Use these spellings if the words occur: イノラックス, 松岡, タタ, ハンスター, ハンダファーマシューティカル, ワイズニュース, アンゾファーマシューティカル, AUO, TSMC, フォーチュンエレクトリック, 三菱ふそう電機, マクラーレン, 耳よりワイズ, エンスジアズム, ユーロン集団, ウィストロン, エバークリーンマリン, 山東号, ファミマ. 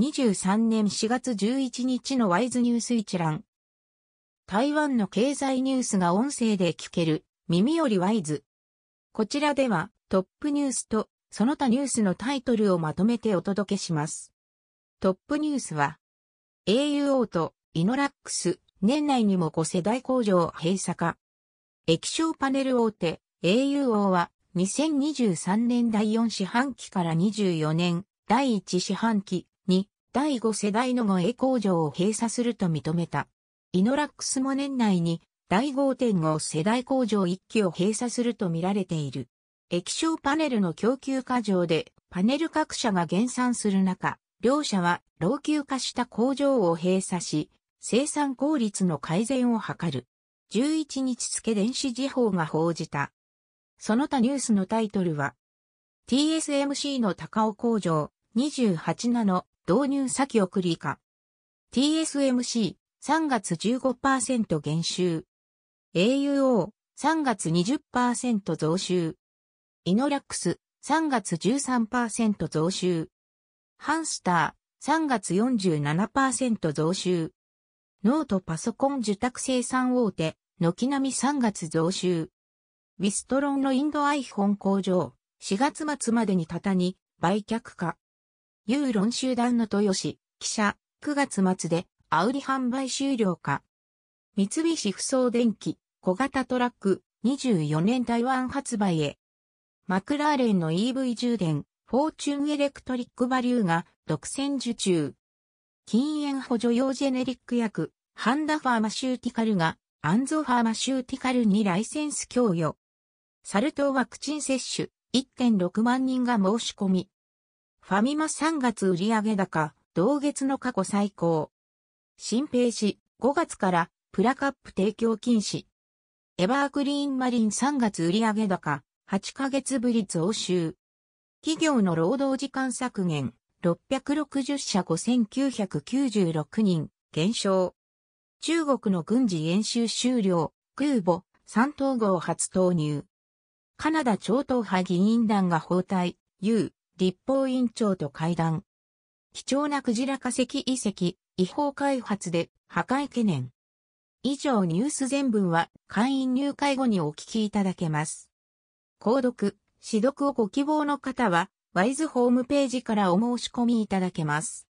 2023年4月11日のワイズニュース一覧。台湾の経済ニュースが音声で聞ける、耳よりワイズ。こちらでは、トップニュースと、その他ニュースのタイトルをまとめてお届けします。トップニュースは、AUO とイノラックス、年内にも5世代工場閉鎖か。液晶パネル大手、AUO は、2023年第4四半期から24年、第1四半期に、第5世代の護衛工場を閉鎖すると認めた。イノラックスも年内に、第 5.5 世代工場1基を閉鎖すると見られている。液晶パネルの供給過剰で、パネル各社が減産する中、両社は老朽化した工場を閉鎖し、生産効率の改善を図る。11日付電子時報が報じた。その他ニュースのタイトルは、TSMC の高雄工場、28ナノ、導入先送りか。TSMC、3月 15% 減収。AUO、3月 20% 増収。イノラックス、3月 13% 増収。ハンスター、3月 47% 増収。ノートパソコン受託生産大手、軒並み3月増収。ウィストロンのインド iPhone 工場、4月末までにタタに売却か。ユーロン集団の豊志、記者、9月末であうり販売終了か。三菱ふそう電機、小型トラック、24年台湾発売へ。マクラーレンの EV 充電、フォーチュンエレクトリックバリューが独占受注。禁煙補助用ジェネリック薬、ハンダファーマシューティカルが、アンゾファーマシューティカルにライセンス供与。サル痘ワクチン接種、1.6 万人が申し込み。ファミマ3月売上高、同月の過去最高。新平市、5月から、プラカップ提供禁止。エバークリーンマリン3月売上高、8ヶ月ぶり増収。企業の労働時間削減。660社5996人、減少。中国の軍事演習終了、空母、山東号初投入。カナダ超党派議員団が訪台、U、立法委員長と会談。貴重なクジラ化石遺跡、違法開発で破壊懸念。以上ニュース全文は会員入会後にお聞きいただけます。購読、視読をご希望の方は、ワイズホームページからお申し込みいただけます。